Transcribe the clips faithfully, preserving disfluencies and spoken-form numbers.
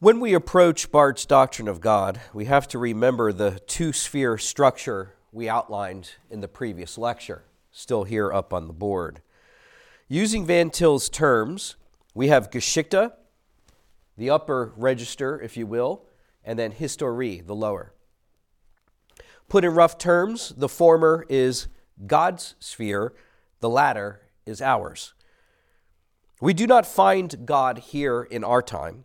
When we approach Barth's doctrine of God, we have to remember the two-sphere structure we outlined in the previous lecture, still here up on the board. Using Van Til's terms, we have Geschichte, the upper register, if you will, and then Historie, the lower. Put in rough terms, the former is God's sphere, the latter is ours. We do not find God here in our time.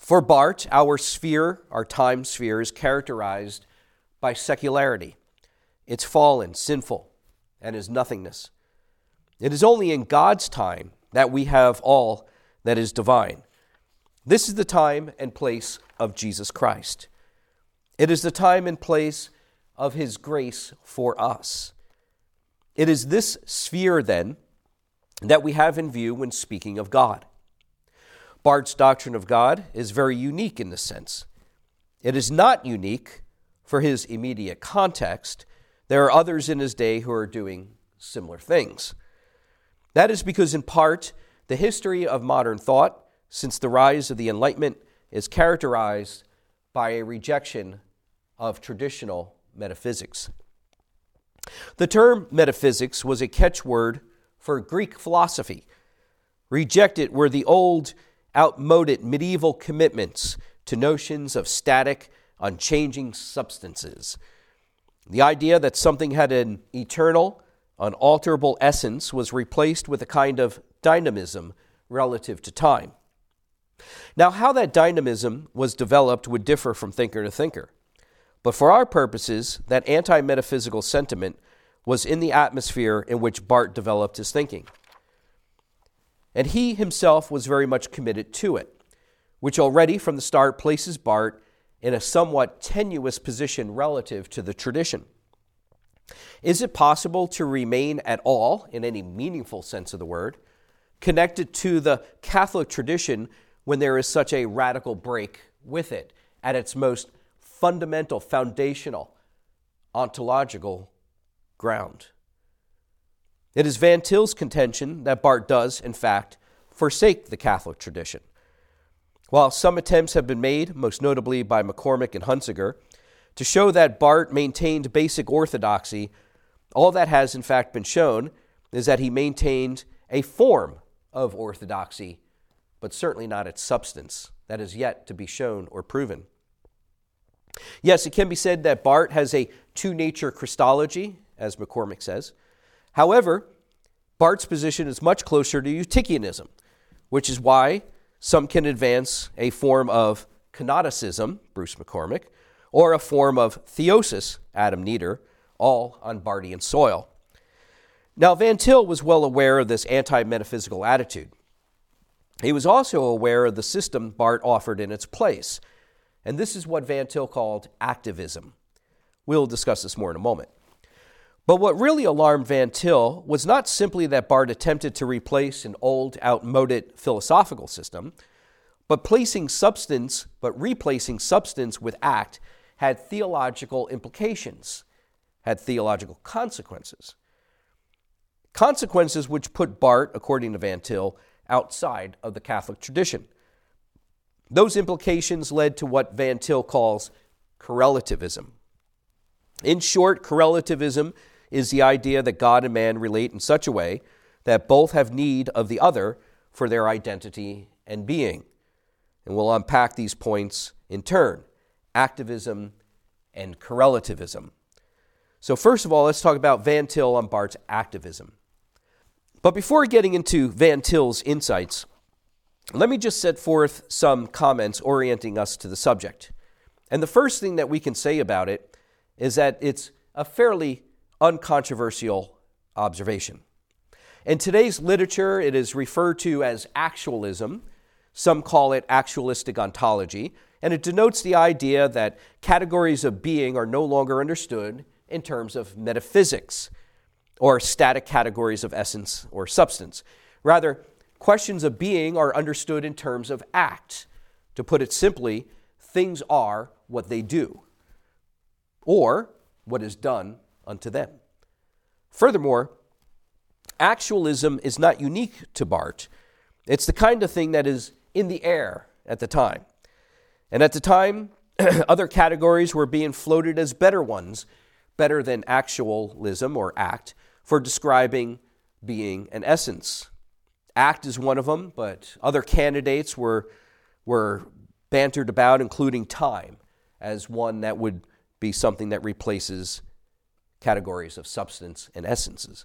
For Barth, our sphere, our time sphere, is characterized by secularity. It's fallen, sinful, and is nothingness. It is only in God's time that we have all that is divine. This is the time and place of Jesus Christ. It is the time and place of His grace for us. It is this sphere, then, that we have in view when speaking of God. Barth's doctrine of God is very unique in this sense. It is not unique for his immediate context. There are others in his day who are doing similar things. That is because, in part, the history of modern thought since the rise of the Enlightenment is characterized by a rejection of traditional metaphysics. The term metaphysics was a catchword for Greek philosophy. Rejected were the old outmoded medieval commitments to notions of static, unchanging substances. The idea that something had an eternal, unalterable essence was replaced with a kind of dynamism relative to time. Now, how that dynamism was developed would differ from thinker to thinker, but for our purposes, that anti-metaphysical sentiment was in the atmosphere in which Barth developed his thinking. And he himself was very much committed to it, which already from the start places Barth in a somewhat tenuous position relative to the tradition. Is it possible to remain at all, in any meaningful sense of the word, connected to the Catholic tradition when there is such a radical break with it at its most fundamental, foundational, ontological ground? It is Van Til's contention that Barth does, in fact, forsake the Catholic tradition. While some attempts have been made, most notably by McCormack and Hunsinger, to show that Barth maintained basic orthodoxy, all that has in fact been shown is that he maintained a form of orthodoxy, but certainly not its substance. That is yet to be shown or proven. Yes, it can be said that Barth has a two-nature Christology, as McCormack says. However, Barth's position is much closer to Eutychianism, which is why some can advance a form of Canoticism, Bruce McCormack, or a form of Theosis, Adam Neder, all on Barthian soil. Now, Van Til was well aware of this anti-metaphysical attitude. He was also aware of the system Barth offered in its place, and this is what Van Til called activism. We'll discuss this more in a moment. But what really alarmed Van Til was not simply that Barth attempted to replace an old, outmoded philosophical system, but placing substance, but replacing substance with act had theological implications, had theological consequences. Consequences which put Barth, according to Van Til, outside of the Catholic tradition. Those implications led to what Van Til calls correlativism. In short, correlativism is the idea that God and man relate in such a way that both have need of the other for their identity and being. And we'll unpack these points in turn, activism and correlativism. So first of all, let's talk about Van Til on Barth's activism. But before getting into Van Til's insights, let me just set forth some comments orienting us to the subject. And the first thing that we can say about it is that it's a fairly uncontroversial observation. In today's literature, it is referred to as actualism. Some call it actualistic ontology, and it denotes the idea that categories of being are no longer understood in terms of metaphysics or static categories of essence or substance. Rather, questions of being are understood in terms of act. To put it simply, things are what they do, or what is done unto them. Furthermore, actualism is not unique to Barth. It's the kind of thing that is in the air at the time. And at the time, other categories were being floated as better ones, better than actualism or act, for describing being and essence. Act is one of them, but other candidates were, were bantered about, including time, as one that would be something that replaces categories of substance and essences.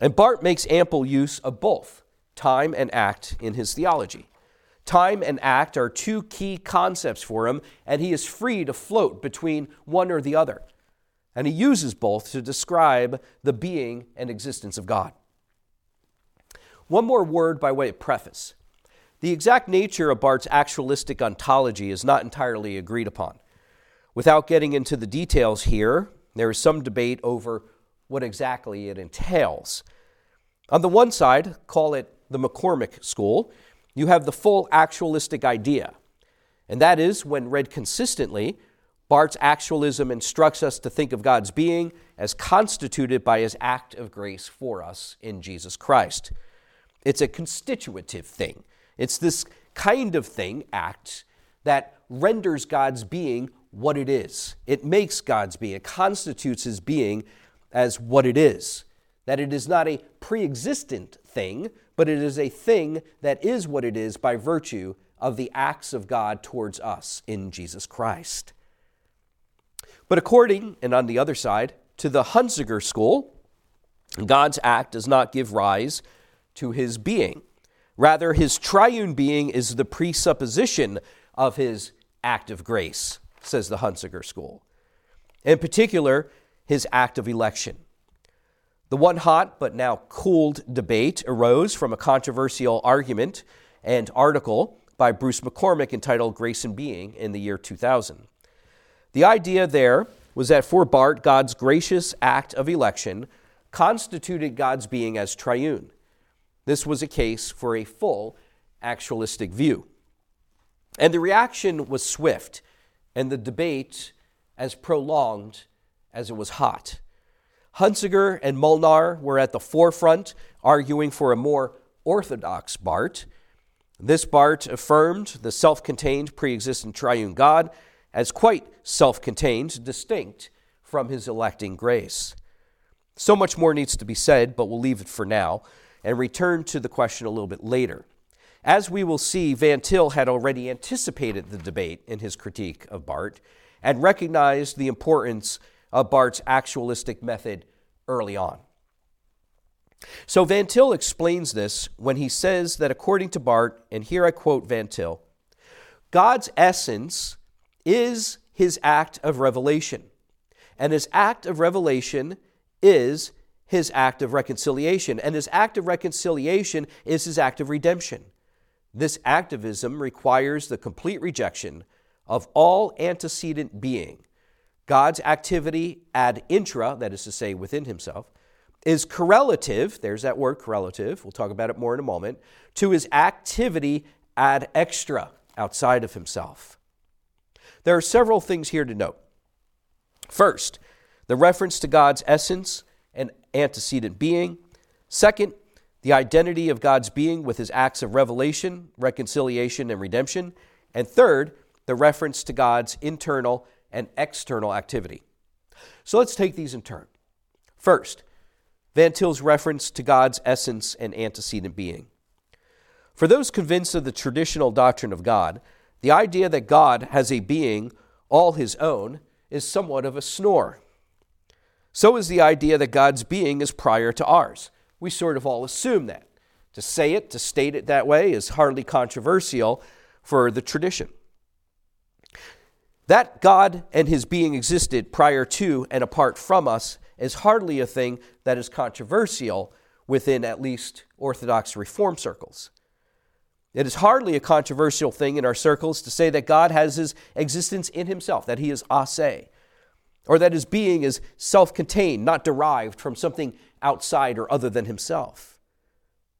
And Barth makes ample use of both time and act in his theology. Time and act are two key concepts for him, and he is free to float between one or the other. And he uses both to describe the being and existence of God. One more word by way of preface. The exact nature of Barth's actualistic ontology is not entirely agreed upon. Without getting into the details here, there is some debate over what exactly it entails. On the one side, call it the McCormack school, you have the full actualistic idea, and that is, when read consistently, Barth's actualism instructs us to think of God's being as constituted by his act of grace for us in Jesus Christ. It's a constitutive thing. It's this kind of thing, act, that renders God's being what it is. It makes God's being, it constitutes his being as what it is. That it is not a pre-existent thing, but it is a thing that is what it is by virtue of the acts of God towards us in Jesus Christ. But according, and on the other side, to the Hunsinger school, God's act does not give rise to his being. Rather, his triune being is the presupposition of his act of grace, says the Hunsinger school. In particular, his act of election. The one hot but now cooled debate arose from a controversial argument and article by Bruce McCormack entitled Grace and Being in the year two thousand. The idea there was that for Barth, God's gracious act of election constituted God's being as triune. This was a case for a full actualistic view. And the reaction was swift, and the debate as prolonged as it was hot. Hunsinger and Molnar were at the forefront, arguing for a more orthodox Barth. This Barth affirmed the self-contained, pre-existent triune God as quite self-contained, distinct from his electing grace. So much more needs to be said, but we'll leave it for now and return to the question a little bit later. As we will see, Van Til had already anticipated the debate in his critique of Barth and recognized the importance of Barth's actualistic method early on. So Van Til explains this when he says that according to Barth, and here I quote Van Til, God's essence is his act of revelation, and his act of revelation is his act of reconciliation, and his act of reconciliation is his act of redemption. This activism requires the complete rejection of all antecedent being. God's activity ad intra, that is to say within himself, is correlative, there's that word correlative, we'll talk about it more in a moment, to his activity ad extra, outside of himself. There are several things here to note. First, the reference to God's essence and antecedent being. Second, the identity of God's being with his acts of revelation, reconciliation, and redemption. And third, the reference to God's internal and external activity. So let's take these in turn. First, Van Til's reference to God's essence and antecedent being. For those convinced of the traditional doctrine of God, the idea that God has a being all his own is somewhat of a snore. So is the idea that God's being is prior to ours. We sort of all assume that. To say it, to state it that way, is hardly controversial for the tradition. That God and his being existed prior to and apart from us is hardly a thing that is controversial within at least Orthodox Reform circles. It is hardly a controversial thing in our circles to say that God has his existence in himself, that he is ase, or that his being is self-contained, not derived from something outside or other than himself,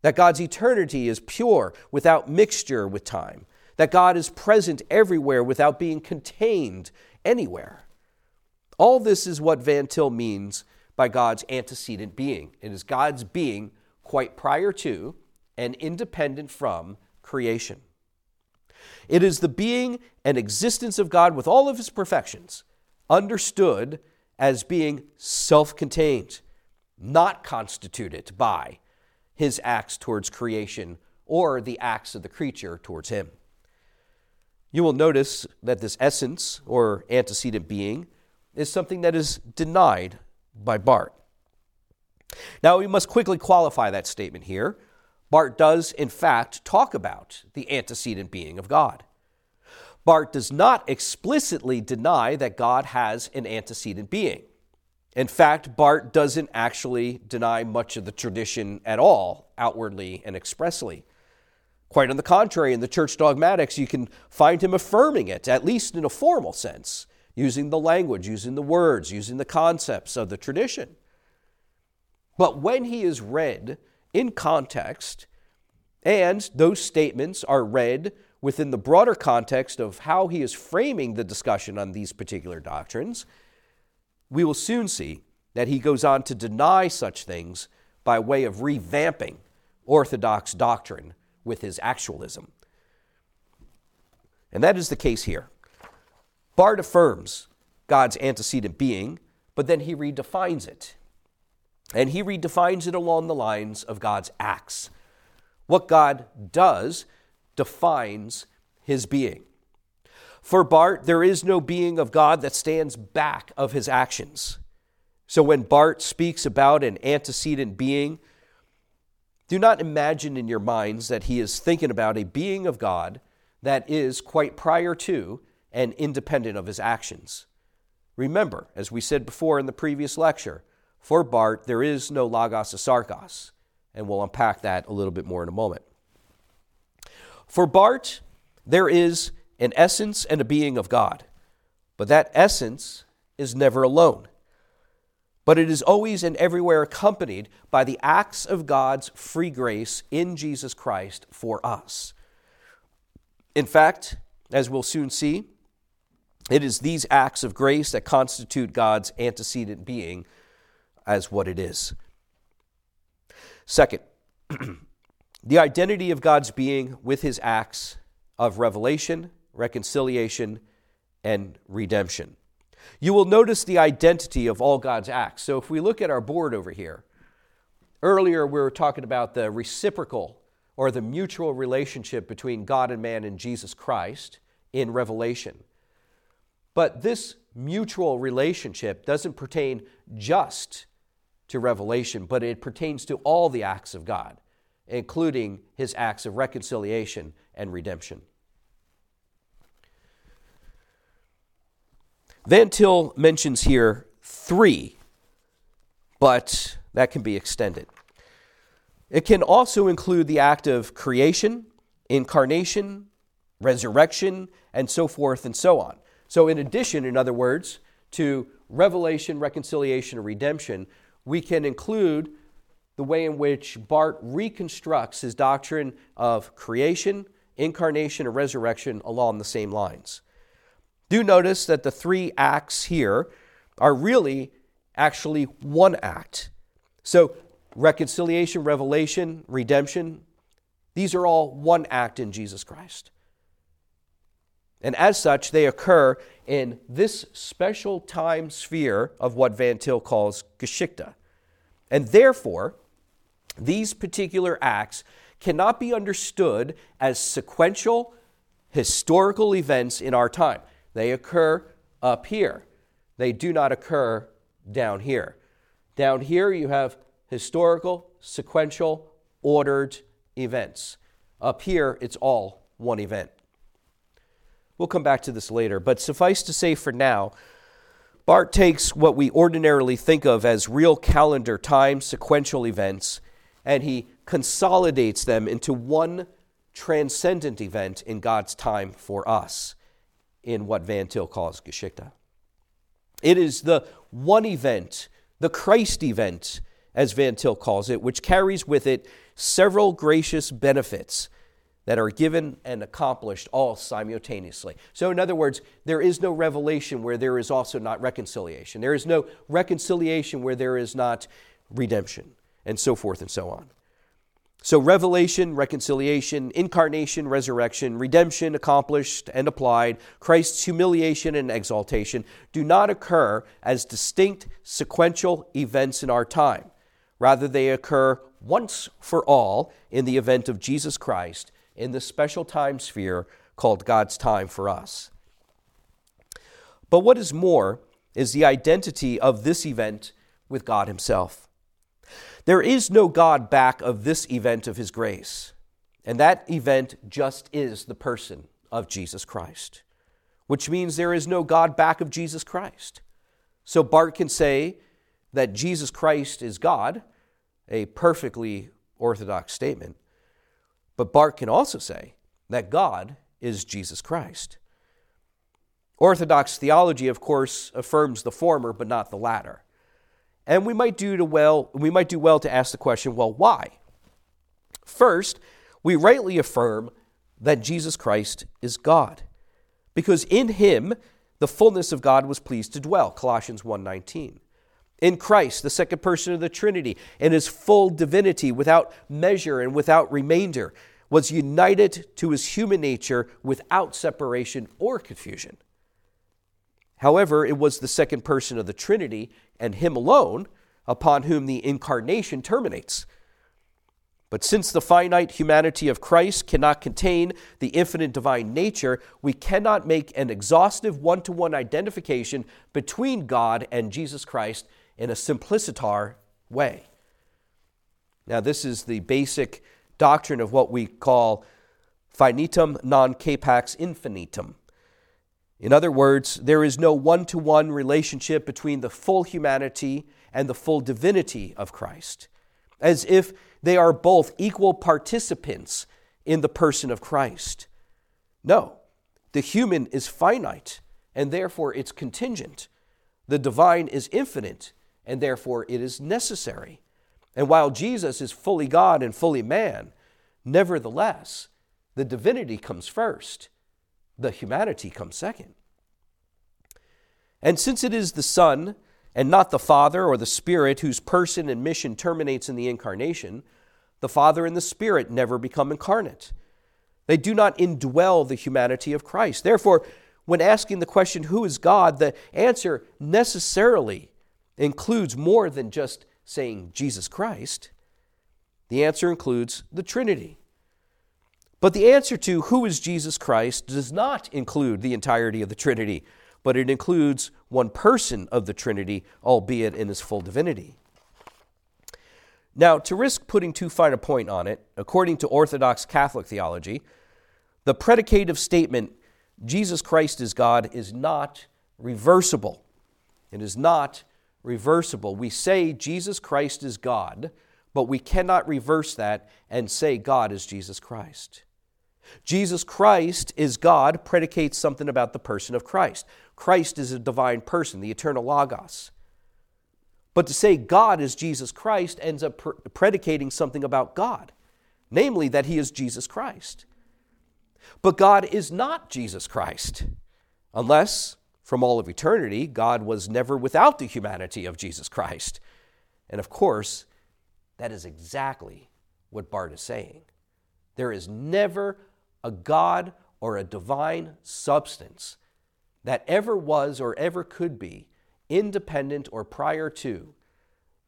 that God's eternity is pure, without mixture with time, that God is present everywhere without being contained anywhere. All this is what Van Til means by God's antecedent being. It is God's being quite prior to and independent from creation. It is the being and existence of God with all of his perfections, understood as being self-contained, not constituted by his acts towards creation or the acts of the creature towards him. You will notice that this essence or antecedent being is something that is denied by Barth. Now, we must quickly qualify that statement here. Barth does, in fact, talk about the antecedent being of God. Barth does not explicitly deny that God has an antecedent being. In fact, Barth doesn't actually deny much of the tradition at all, outwardly and expressly. Quite on the contrary, in the Church Dogmatics, you can find him affirming it, at least in a formal sense, using the language, using the words, using the concepts of the tradition. But when he is read in context, and those statements are read within the broader context of how he is framing the discussion on these particular doctrines, we will soon see that he goes on to deny such things by way of revamping orthodox doctrine with his actualism. And that is the case here. Barth affirms God's antecedent being, but then he redefines it. And he redefines it along the lines of God's acts. What God does defines his being. For Barth, there is no being of God that stands back of his actions. So when Barth speaks about an antecedent being, do not imagine in your minds that he is thinking about a being of God that is quite prior to and independent of his actions. Remember, as we said before in the previous lecture, for Barth, there is no logos or sarkos, and we'll unpack that a little bit more in a moment. For Barth, there is an essence and a being of God, but that essence is never alone. But it is always and everywhere accompanied by the acts of God's free grace in Jesus Christ for us. In fact, as we'll soon see, it is these acts of grace that constitute God's antecedent being as what it is. Second, the identity of God's being with his acts of revelation, reconciliation, and redemption. You will notice the identity of all God's acts. So if we look at our board over here, earlier we were talking about the reciprocal or the mutual relationship between God and man and Jesus Christ in Revelation. But this mutual relationship doesn't pertain just to Revelation, but it pertains to all the acts of God, including his acts of reconciliation and redemption. Van Til mentions here three, but that can be extended. It can also include the act of creation, incarnation, resurrection, and so forth and so on. So in addition, in other words, to revelation, reconciliation, and redemption, we can include the way in which Barth reconstructs his doctrine of creation, incarnation, and resurrection along the same lines. Do notice that the three acts here are really actually one act. So reconciliation, revelation, redemption, these are all one act in Jesus Christ. And as such, they occur in this special time sphere of what Van Til calls Geschichte. And therefore, these particular acts cannot be understood as sequential historical events in our time. They occur up here. They do not occur down here. Down here you have historical, sequential, ordered events. Up here it's all one event. We'll come back to this later, but suffice to say for now, Barth takes what we ordinarily think of as real calendar time, sequential events, and he consolidates them into one transcendent event in God's time for us, in what Van Til calls Geschichte. It is the one event, the Christ event, as Van Til calls it, which carries with it several gracious benefits that are given and accomplished all simultaneously. So in other words, there is no revelation where there is also not reconciliation. There is no reconciliation where there is not redemption, and so forth and so on. So revelation, reconciliation, incarnation, resurrection, redemption accomplished and applied, Christ's humiliation and exaltation do not occur as distinct sequential events in our time. Rather, they occur once for all in the event of Jesus Christ in this special time sphere called God's time for us. But what is more is the identity of this event with God himself. There is no God back of this event of his grace, and that event just is the person of Jesus Christ, which means there is no God back of Jesus Christ. So Barth can say that Jesus Christ is God, a perfectly orthodox statement, but Barth can also say that God is Jesus Christ. Orthodox theology, of course, affirms the former but not the latter. And we might do to well, we might do well to ask the question, well, why? First, we rightly affirm that Jesus Christ is God, because in him the fullness of God was pleased to dwell, Colossians one nineteen. In Christ, the second person of the Trinity, in his full divinity, without measure and without remainder, was united to his human nature without separation or confusion. However, it was the second person of the Trinity and him alone upon whom the incarnation terminates. But since the finite humanity of Christ cannot contain the infinite divine nature, we cannot make an exhaustive one-to-one identification between God and Jesus Christ in a simplicitar way. Now, this is the basic doctrine of what we call finitum non capax infinitum. In other words, there is no one-to-one relationship between the full humanity and the full divinity of Christ, as if they are both equal participants in the person of Christ. No, the human is finite, and therefore it's contingent. The divine is infinite, and therefore it is necessary. And while Jesus is fully God and fully man, nevertheless, the divinity comes first. The humanity comes second. And since it is the Son and not the Father or the Spirit whose person and mission terminates in the incarnation, the Father and the Spirit never become incarnate. They do not indwell the humanity of Christ. Therefore, when asking the question, who is God, the answer necessarily includes more than just saying Jesus Christ. The answer includes the Trinity. But the answer to who is Jesus Christ does not include the entirety of the Trinity, but it includes one person of the Trinity, albeit in his full divinity. Now, to risk putting too fine a point on it, according to Orthodox Catholic theology, the predicative statement, Jesus Christ is God, is not reversible. It is not reversible. We say Jesus Christ is God, but we cannot reverse that and say God is Jesus Christ. Jesus Christ is God predicates something about the person of Christ. Christ is a divine person, the eternal Logos. But to say God is Jesus Christ ends up pre- predicating something about God, namely that he is Jesus Christ. But God is not Jesus Christ, unless from all of eternity, God was never without the humanity of Jesus Christ. And of course, that is exactly what Barth is saying. There is never a God or a divine substance that ever was or ever could be independent or prior to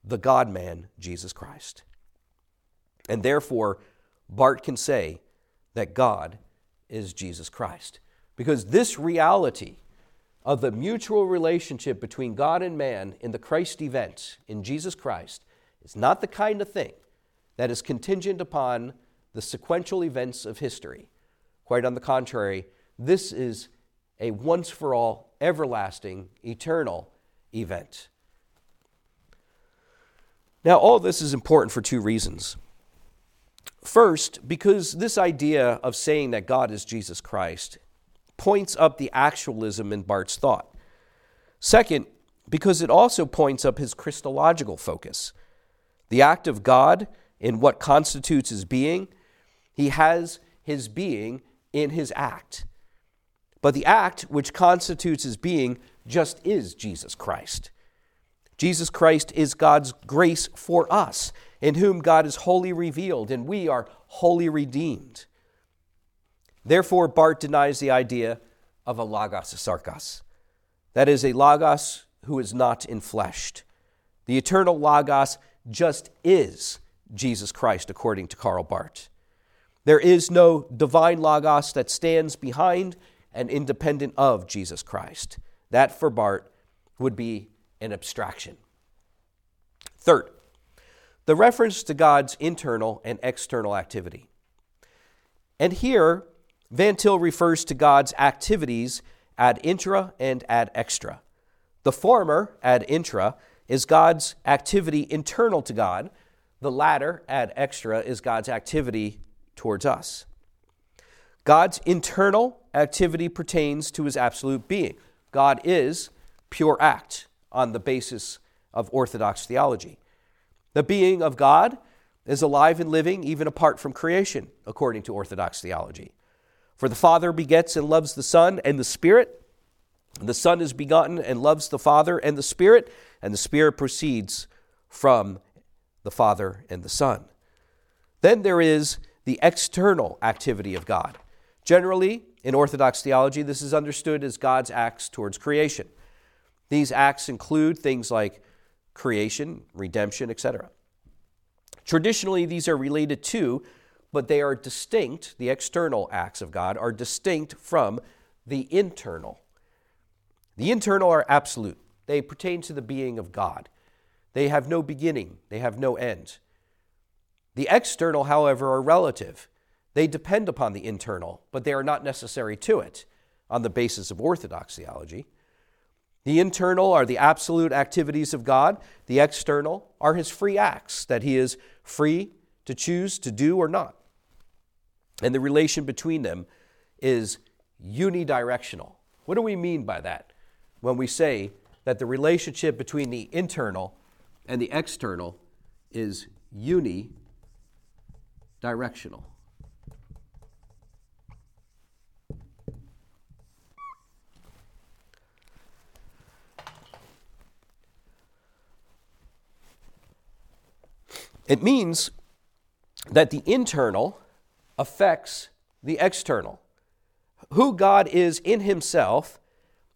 the God-man, Jesus Christ. And therefore, Barth can say that God is Jesus Christ, because this reality of the mutual relationship between God and man in the Christ event, in Jesus Christ, it's not the kind of thing that is contingent upon the sequential events of history. Quite on the contrary, this is a once-for-all, everlasting, eternal event. Now, all this is important for two reasons. First, because this idea of saying that God is Jesus Christ points up the actualism in Barth's thought. Second, because it also points up his Christological focus. The act of God in what constitutes his being, he has his being in his act. But the act which constitutes his being just is Jesus Christ. Jesus Christ is God's grace for us in whom God is wholly revealed, and we are wholly redeemed. Therefore, Barth denies the idea of a logos, a sarkos. That is, a logos who is not enfleshed. The eternal logos just is Jesus Christ, according to Karl Barth. There is no divine logos that stands behind and independent of Jesus Christ. That, for Barth, would be an abstraction. Third, the reference to God's internal and external activity. And here, Van Til refers to God's activities ad intra and ad extra. The former, ad intra, is God's activity internal to God. The latter, ad extra, is God's activity towards us. God's internal activity pertains to his absolute being. God is pure act on the basis of Orthodox theology. The being of God is alive and living even apart from creation, according to Orthodox theology. For the Father begets and loves the Son and the Spirit. The Son is begotten and loves the Father and the Spirit, and the Spirit proceeds from the Father and the Son. Then there is the external activity of God. Generally, in Orthodox theology, this is understood as God's acts towards creation. These acts include things like creation, redemption, et cetera. Traditionally, these are related to, but they are distinct, the external acts of God are distinct from the internal. The internal are absolute. They pertain to the being of God. They have no beginning. They have no end. The external, however, are relative. They depend upon the internal, but they are not necessary to it on the basis of Orthodox theology. The internal are the absolute activities of God. The external are his free acts, that he is free to choose to do or not. And the relation between them is unidirectional. What do we mean by that when we say that the relationship between the internal and the external is unidirectional? It means that the internal affects the external. Who God is in himself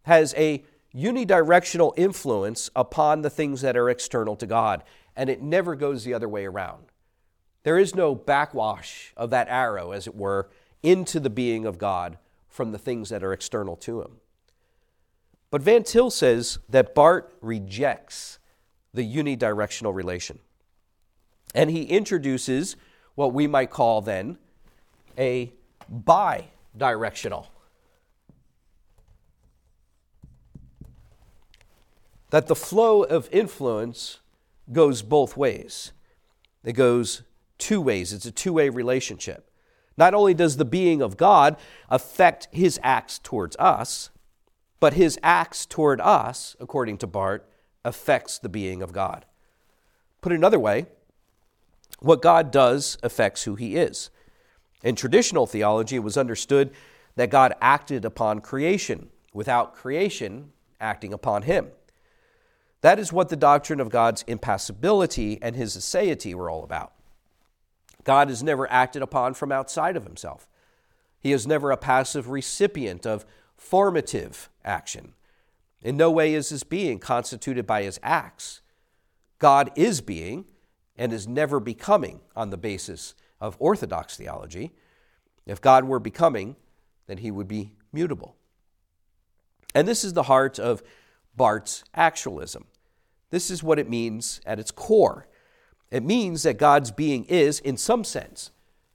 has a unidirectional influence upon the things that are external to God, and it never goes the other way around. There is no backwash of that arrow, as it were, into the being of God from the things that are external to him. But Van Til says that Barth rejects the unidirectional relation. And he introduces what we might call then a bidirectional. That the flow of influence goes both ways. It goes two ways. It's a two-way relationship. Not only does the being of God affect his acts towards us, but his acts toward us, according to Barth, affects the being of God. Put another way, what God does affects who he is. In traditional theology, it was understood that God acted upon creation without creation acting upon him. That is what the doctrine of God's impassibility and his aseity were all about. God is never acted upon from outside of himself. He is never a passive recipient of formative action. In no way is his being constituted by his acts. God is being and is never becoming on the basis of Orthodox theology. If God were becoming, then he would be mutable. And this is the heart of Barth's actualism. This is what it means at its core. It means that God's being is, in some sense,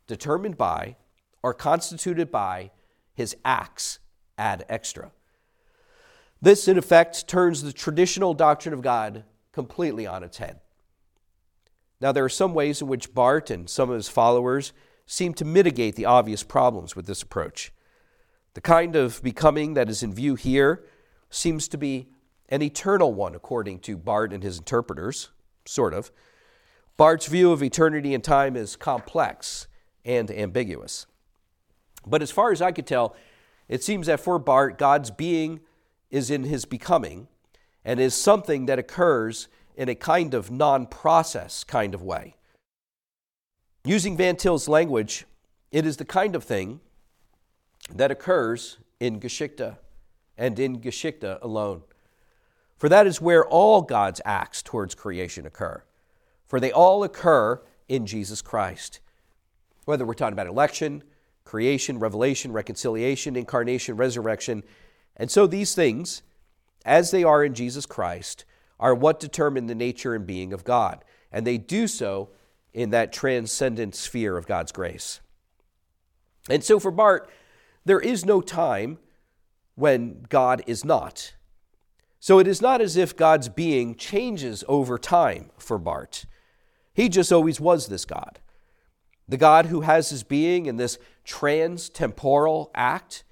determined by or constituted by his acts ad extra. This, in effect, turns the traditional doctrine of God completely on its head. Now, there are some ways in which Barth and some of his followers seem to mitigate the obvious problems with this approach. The kind of becoming that is in view here seems to be an eternal one, according to Barth and his interpreters, sort of. Barth's view of eternity and time is complex and ambiguous. But as far as I could tell, it seems that for Barth, God's being is in his becoming and is something that occurs in a kind of non-process kind of way. Using Van Til's language, it is the kind of thing that occurs in Geschichte and in Geschichte alone. For that is where all God's acts towards creation occur. For they all occur in Jesus Christ. Whether we're talking about election, creation, revelation, reconciliation, incarnation, resurrection. And so these things, as they are in Jesus Christ, are what determine the nature and being of God. And they do so in that transcendent sphere of God's grace. And so for Barth, there is no time when God is not. So it is not as if God's being changes over time for Barth. He just always was this God. The God who has his being in this trans-temporal act,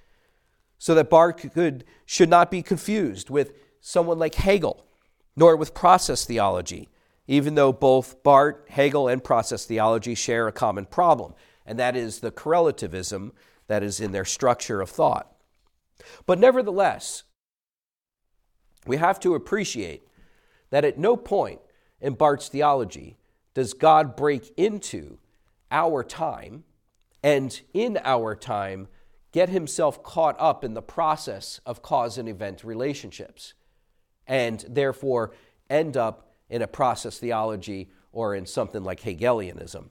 so that Barth could, should not be confused with someone like Hegel, nor with process theology, even though both Barth, Hegel, and process theology share a common problem, and that is the correlativism that is in their structure of thought. But nevertheless, we have to appreciate that at no point in Barth's theology does God break into our time and in our time get himself caught up in the process of cause and event relationships and therefore end up in a process theology or in something like Hegelianism.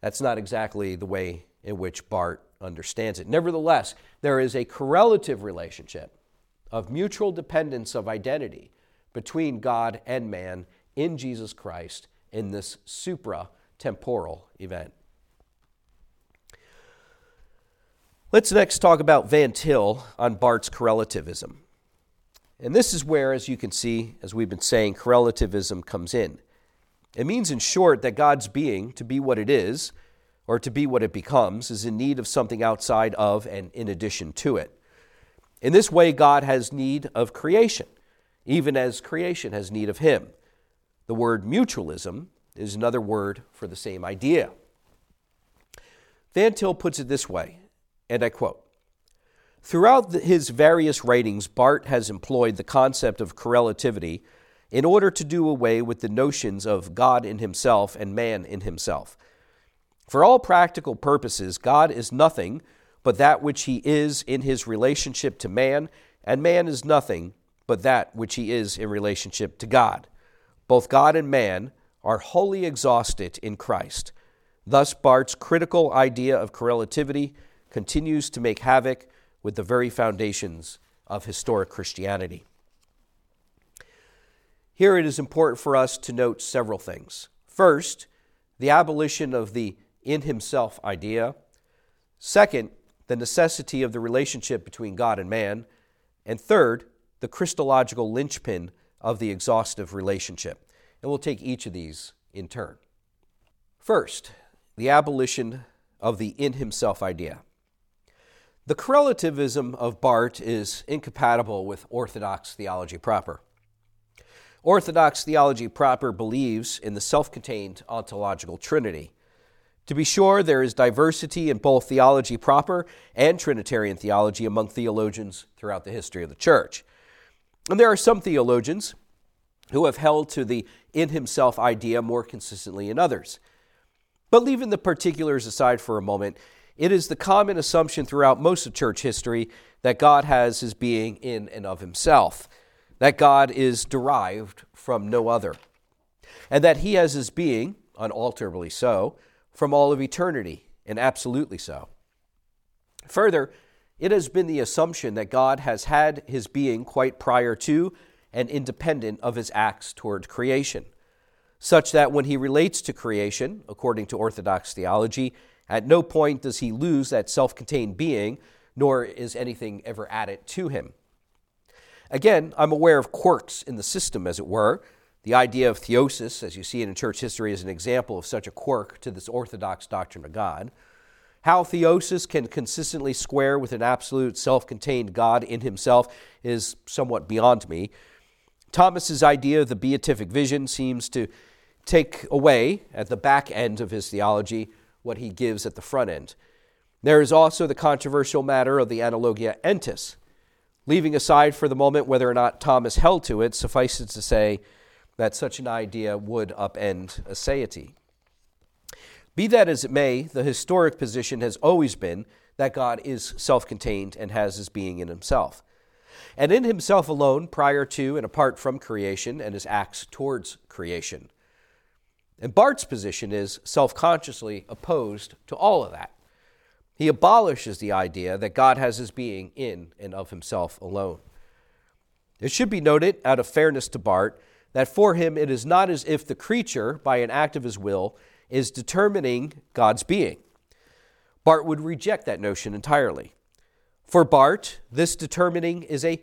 That's not exactly the way in which Barth understands it. Nevertheless, there is a correlative relationship of mutual dependence of identity between God and man in Jesus Christ in this supra-temporal event. Let's next talk about Van Til on Barth's correlativism. And this is where, as you can see, as we've been saying, correlativism comes in. It means, in short, that God's being, to be what it is, or to be what it becomes, is in need of something outside of and in addition to it. In this way, God has need of creation, even as creation has need of him. The word mutualism is another word for the same idea. Van Til puts it this way, and I quote, "Throughout the, his various writings, Barth has employed the concept of correlativity in order to do away with the notions of God in himself and man in himself. For all practical purposes, God is nothing but that which he is in his relationship to man, and man is nothing but that which he is in relationship to God. Both God and man are wholly exhausted in Christ. Thus, Barth's critical idea of correlativity continues to make havoc with the very foundations of historic Christianity." Here it is important for us to note several things. First, the abolition of the in himself idea. Second, the necessity of the relationship between God and man, and third, the Christological linchpin of the exhaustive relationship. And we'll take each of these in turn. First, the abolition of the in-himself idea. The correlativism of Barth is incompatible with Orthodox theology proper. Orthodox theology proper believes in the self-contained ontological trinity. To be sure, there is diversity in both theology proper and Trinitarian theology among theologians throughout the history of the Church. And there are some theologians who have held to the in-himself idea more consistently than others. But leaving the particulars aside for a moment, it is the common assumption throughout most of Church history that God has his being in and of himself, that God is derived from no other, and that he has his being, unalterably so, from all of eternity, and absolutely so. Further, it has been the assumption that God has had his being quite prior to and independent of his acts toward creation, such that when he relates to creation, according to Orthodox theology, at no point does he lose that self-contained being, nor is anything ever added to him. Again, I'm aware of quirks in the system, as it were. The idea of theosis, as you see it in Church history, is an example of such a quirk to this Orthodox doctrine of God. How theosis can consistently square with an absolute self-contained God in himself is somewhat beyond me. Thomas's idea of the beatific vision seems to take away at the back end of his theology what he gives at the front end. There is also the controversial matter of the analogia entis. Leaving aside for the moment whether or not Thomas held to it, suffices to say that such an idea would upend aseity. Be that as it may, the historic position has always been that God is self-contained and has his being in himself. And in himself alone, prior to and apart from creation and his acts towards creation. And Barth's position is self-consciously opposed to all of that. He abolishes the idea that God has his being in and of himself alone. It should be noted, out of fairness to Barth, that for him it is not as if the creature, by an act of his will, is determining God's being. Barth would reject that notion entirely. For Barth, this determining is a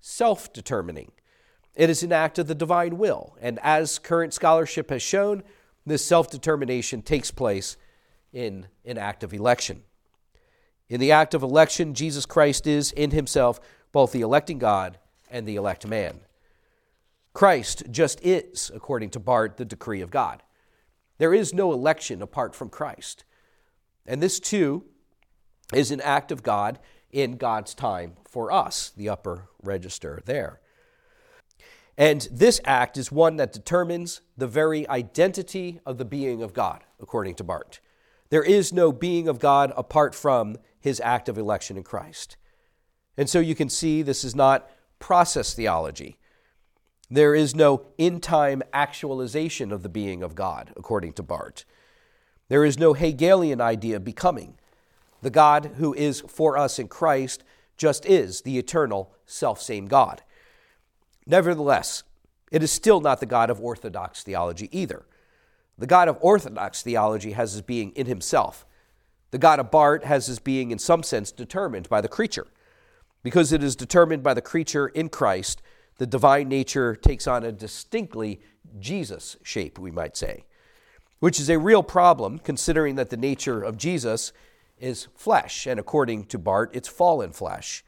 self-determining. It is an act of the divine will, and as current scholarship has shown, this self-determination takes place in an act of election. In the act of election, Jesus Christ is, in himself, both the electing God and the elect man. Christ just is, according to Barth, the decree of God. There is no election apart from Christ. And this, too, is an act of God in God's time for us, the upper register there. And this act is one that determines the very identity of the being of God, according to Barth. There is no being of God apart from his act of election in Christ. And so you can see this is not process theology. There is no in-time actualization of the being of God, according to Barth. There is no Hegelian idea of becoming. The God who is for us in Christ just is the eternal self-same God. Nevertheless, it is still not the God of Orthodox theology either. The God of Orthodox theology has his being in himself. The God of Barth has his being in some sense determined by the creature. Because it is determined by the creature in Christ, the divine nature takes on a distinctly Jesus shape, we might say, which is a real problem considering that the nature of Jesus is flesh, and according to Barth, it's fallen flesh.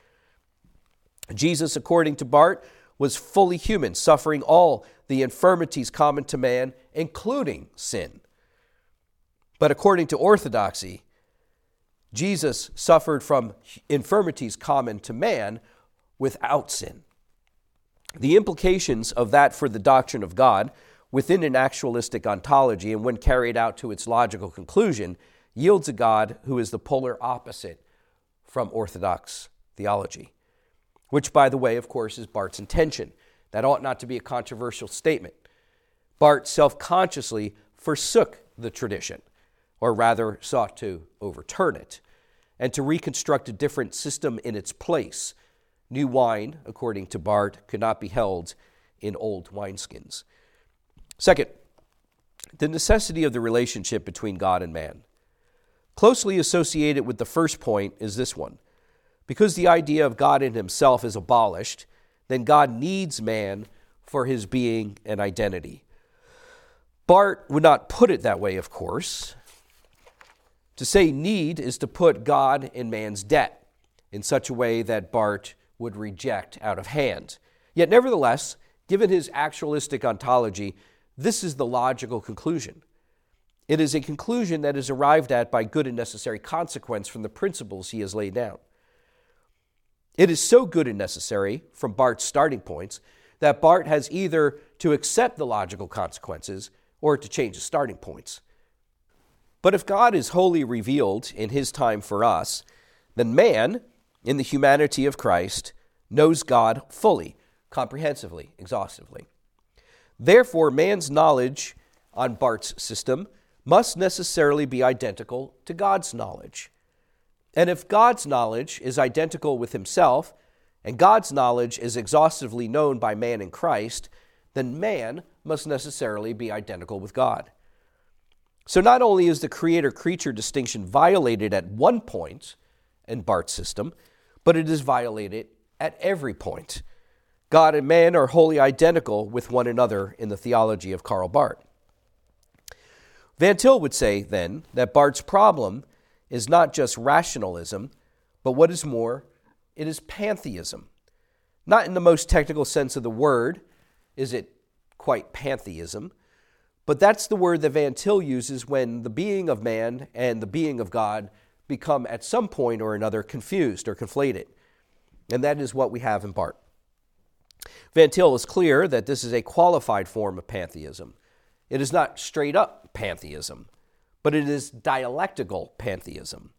Jesus, according to Barth, was fully human, suffering all the infirmities common to man, including sin. But according to orthodoxy, Jesus suffered from infirmities common to man without sin. The implications of that for the doctrine of God within an actualistic ontology and when carried out to its logical conclusion yields a God who is the polar opposite from Orthodox theology, which, by the way, of course, is Barth's intention. That ought not to be a controversial statement. Barth self-consciously forsook the tradition, or rather sought to overturn it, and to reconstruct a different system in its place. New wine, according to Barth, could not be held in old wineskins. Second, the necessity of the relationship between God and man. Closely associated with the first point is this one. Because the idea of God in himself is abolished, then God needs man for his being and identity. Barth would not put it that way, of course. To say need is to put God in man's debt in such a way that Barth would reject out of hand. Yet nevertheless, given his actualistic ontology, this is the logical conclusion. It is a conclusion that is arrived at by good and necessary consequence from the principles he has laid down. It is so good and necessary, from Barth's starting points, that Barth has either to accept the logical consequences or to change his starting points. But if God is wholly revealed in his time for us, then man, in the humanity of Christ, knows God fully, comprehensively, exhaustively. Therefore, man's knowledge on Barth's system must necessarily be identical to God's knowledge. And if God's knowledge is identical with himself, and God's knowledge is exhaustively known by man in Christ, then man must necessarily be identical with God. So not only is the creator-creature distinction violated at one point in Barth's system, but it is violated at every point. God and man are wholly identical with one another in the theology of Karl Barth. Van Til would say, then, that Barth's problem is not just rationalism, but what is more, it is pantheism. Not in the most technical sense of the word is it quite pantheism, but that's the word that Van Til uses when the being of man and the being of God become at some point or another confused or conflated. And that is what we have in Barth. Van Til is clear that this is a qualified form of pantheism. It is not straight up pantheism, but it is dialectical pantheism.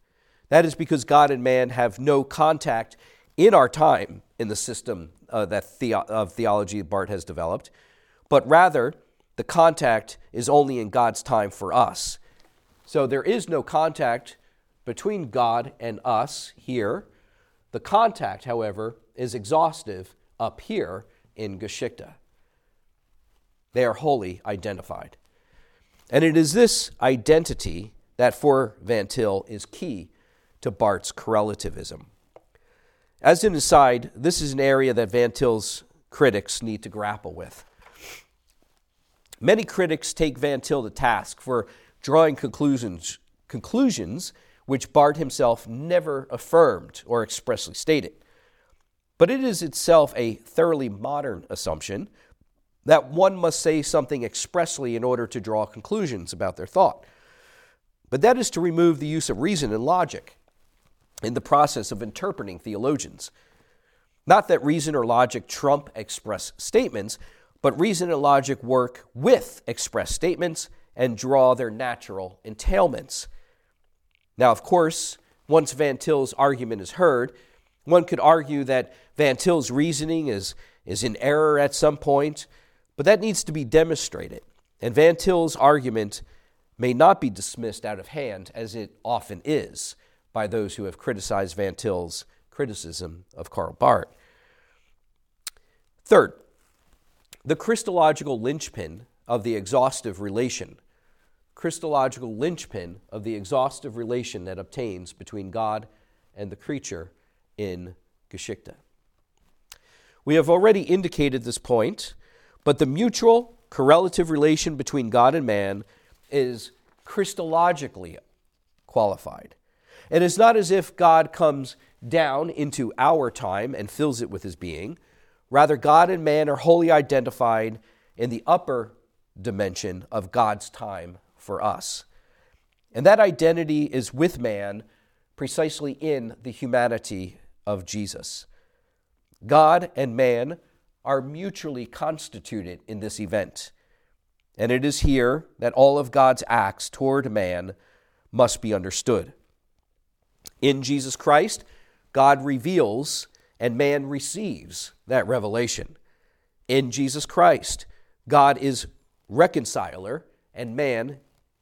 That is because God and man have no contact in our time in the system uh, that the- of theology Barth has developed, but rather the contact is only in God's time for us. So there is no contact between God and us here. The contact, however, is exhaustive up here in Geschichte. They are wholly identified. And it is this identity that for Van Til is key to Barth's correlativism. As an aside, this is an area that Van Til's critics need to grapple with. Many critics take Van Til to task for drawing conclusions, conclusions which Barth himself never affirmed or expressly stated. But it is itself a thoroughly modern assumption that one must say something expressly in order to draw conclusions about their thought. But that is to remove the use of reason and logic in the process of interpreting theologians. Not that reason or logic trump express statements, but reason and logic work with express statements and draw their natural entailments. Now, of course, once Van Til's argument is heard, one could argue that Van Til's reasoning is, is in error at some point, but that needs to be demonstrated, and Van Til's argument may not be dismissed out of hand, as it often is, by those who have criticized Van Til's criticism of Karl Barth. Third, the Christological linchpin of the exhaustive relation, Christological linchpin of the exhaustive relation that obtains between God and the creature in Geschichte. We have already indicated this point, but the mutual correlative relation between God and man is Christologically qualified. It is not as if God comes down into our time and fills it with his being. Rather, God and man are wholly identified in the upper dimension of God's time for us. And that identity is with man, precisely in the humanity of Jesus. God and man are mutually constituted in this event. And it is here that all of God's acts toward man must be understood. In Jesus Christ, God reveals and man receives that revelation. In Jesus Christ, God is reconciler and man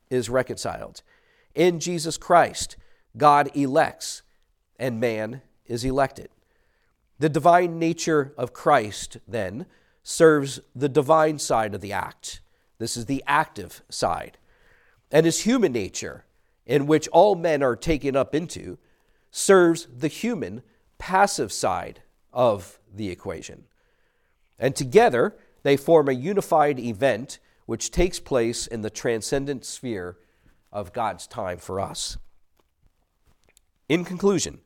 is reconciled. In Jesus Christ, God elects and man is elected. The divine nature of Christ, then, serves the divine side of the act. This is the active side. And his human nature, in which all men are taken up into, serves the human passive side of the equation. And together, they form a unified event which takes place in the transcendent sphere of God's time for us. In conclusion,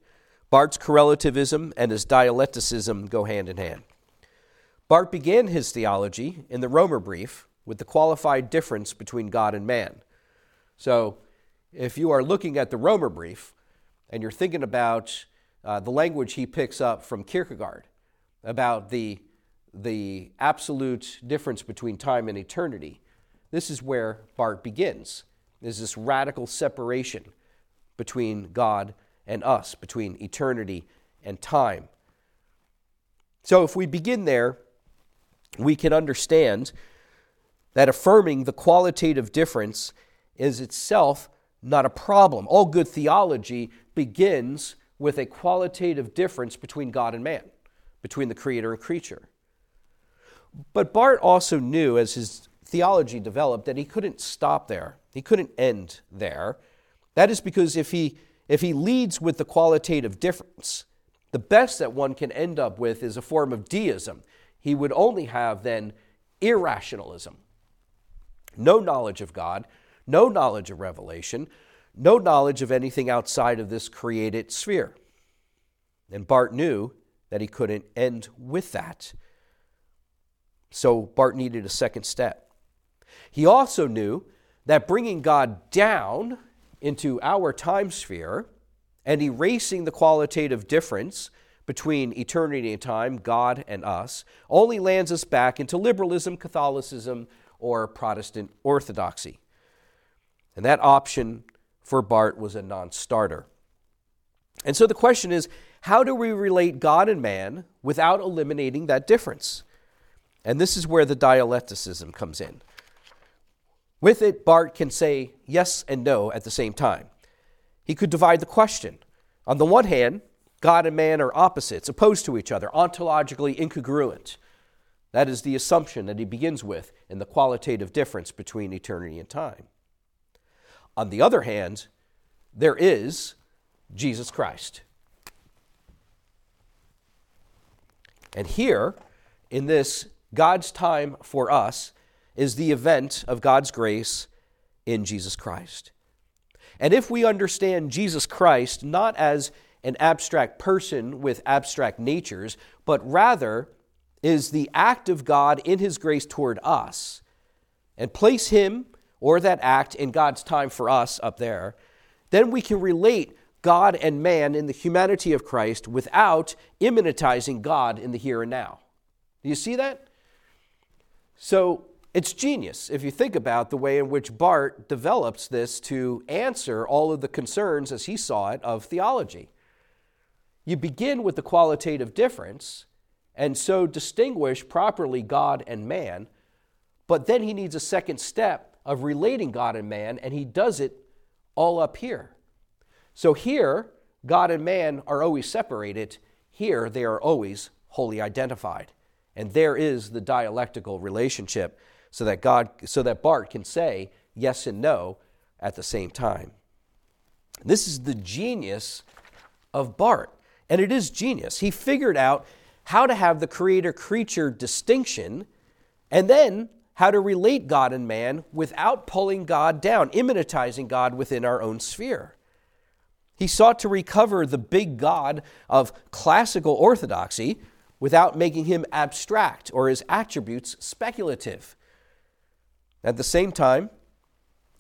Barth's correlativism and his dialecticism go hand in hand. Barth began his theology in the Romer Brief with the qualified difference between God and man. So if you are looking at the Romer Brief and you're thinking about uh, the language he picks up from Kierkegaard about the, the absolute difference between time and eternity, this is where Barth begins. There's this radical separation between God and us, between eternity and time. So if we begin there, we can understand that affirming the qualitative difference is itself not a problem. All good theology begins with a qualitative difference between God and man, between the creator and creature. But Barth also knew, as his theology developed, that he couldn't stop there. He couldn't end there. That is because if he If he leads with the qualitative difference, the best that one can end up with is a form of deism. He would only have, then, irrationalism. No knowledge of God, no knowledge of revelation, no knowledge of anything outside of this created sphere. And Barth knew that he couldn't end with that. So Barth needed a second step. He also knew that bringing God down into our time sphere and erasing the qualitative difference between eternity and time, God and us, only lands us back into liberalism, Catholicism, or Protestant orthodoxy. And that option for Barth was a non-starter. And so the question is, how do we relate God and man without eliminating that difference? And this is where the dialecticism comes in. With it, Barth can say yes and no at the same time. He could divide the question. On the one hand, God and man are opposites, opposed to each other, ontologically incongruent. That is the assumption that he begins with in the qualitative difference between eternity and time. On the other hand, there is Jesus Christ. And here, in this, God's time for us is the event of God's grace in Jesus Christ. And if we understand Jesus Christ not as an abstract person with abstract natures, but rather is the act of God in his grace toward us, and place him or that act in God's time for us up there, then we can relate God and man in the humanity of Christ without immanentizing God in the here and now. Do you see that? So it's genius if you think about the way in which Barth develops this to answer all of the concerns, as he saw it, of theology. You begin with the qualitative difference and so distinguish properly God and man, but then he needs a second step of relating God and man, and he does it all up here. So here, God and man are always separated. Here, they are always wholly identified. And there is the dialectical relationship so that God, so that Barth can say yes and no at the same time. This is the genius of Barth, and it is genius. He figured out how to have the creator-creature distinction and then how to relate God and man without pulling God down, immanentizing God within our own sphere. He sought to recover the big God of classical orthodoxy without making him abstract or his attributes speculative. At the same time,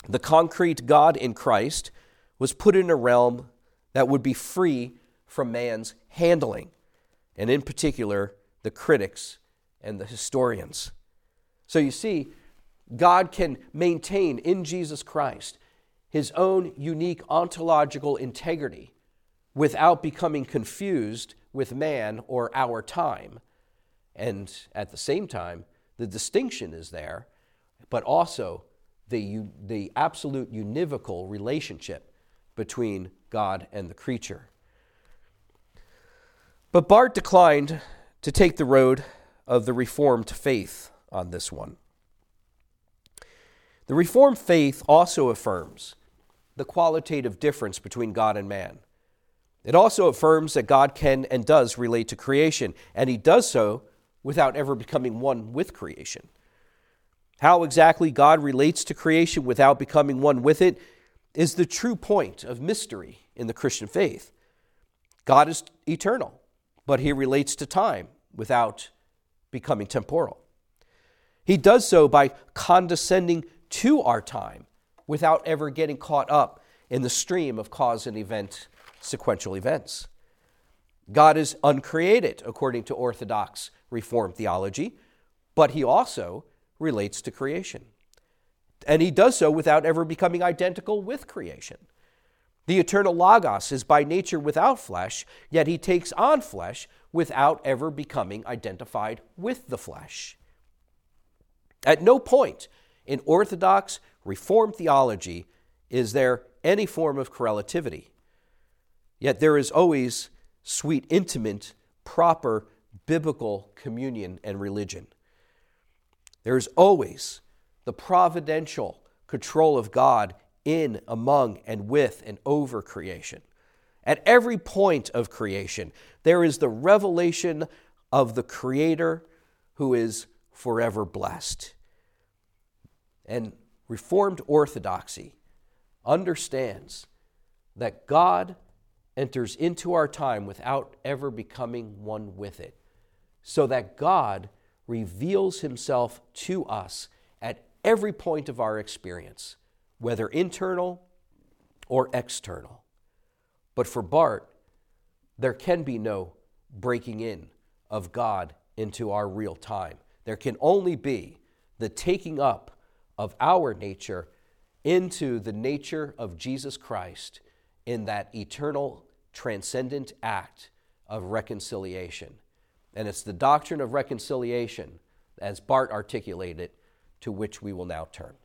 the concrete God in Christ was put in a realm that would be free from man's handling, and in particular, the critics and the historians. So you see, God can maintain in Jesus Christ his own unique ontological integrity without becoming confused with man or our time. And at the same time, the distinction is there, but also the, the absolute univocal relationship between God and the creature. But Barth declined to take the road of the Reformed faith on this one. The Reformed faith also affirms the qualitative difference between God and man. It also affirms that God can and does relate to creation, and he does so without ever becoming one with creation. How exactly God relates to creation without becoming one with it is the true point of mystery in the Christian faith. God is eternal, but he relates to time without becoming temporal. He does so by condescending to our time without ever getting caught up in the stream of cause and event, sequential events. God is uncreated, according to Orthodox Reformed theology, but he also relates to creation. And he does so without ever becoming identical with creation. The eternal Logos is by nature without flesh, yet he takes on flesh without ever becoming identified with the flesh. At no point in Orthodox Reformed theology is there any form of correlativity. Yet there is always sweet, intimate, proper biblical communion and religion. There is always the providential control of God in, among, and with, and over creation. At every point of creation, there is the revelation of the Creator who is forever blessed. And Reformed Orthodoxy understands that God enters into our time without ever becoming one with it, so that God reveals himself to us at every point of our experience, whether internal or external. But for Barth, there can be no breaking in of God into our real time. There can only be the taking up of our nature into the nature of Jesus Christ in that eternal, transcendent act of reconciliation. And it's the doctrine of reconciliation, as Barth articulated, to which we will now turn.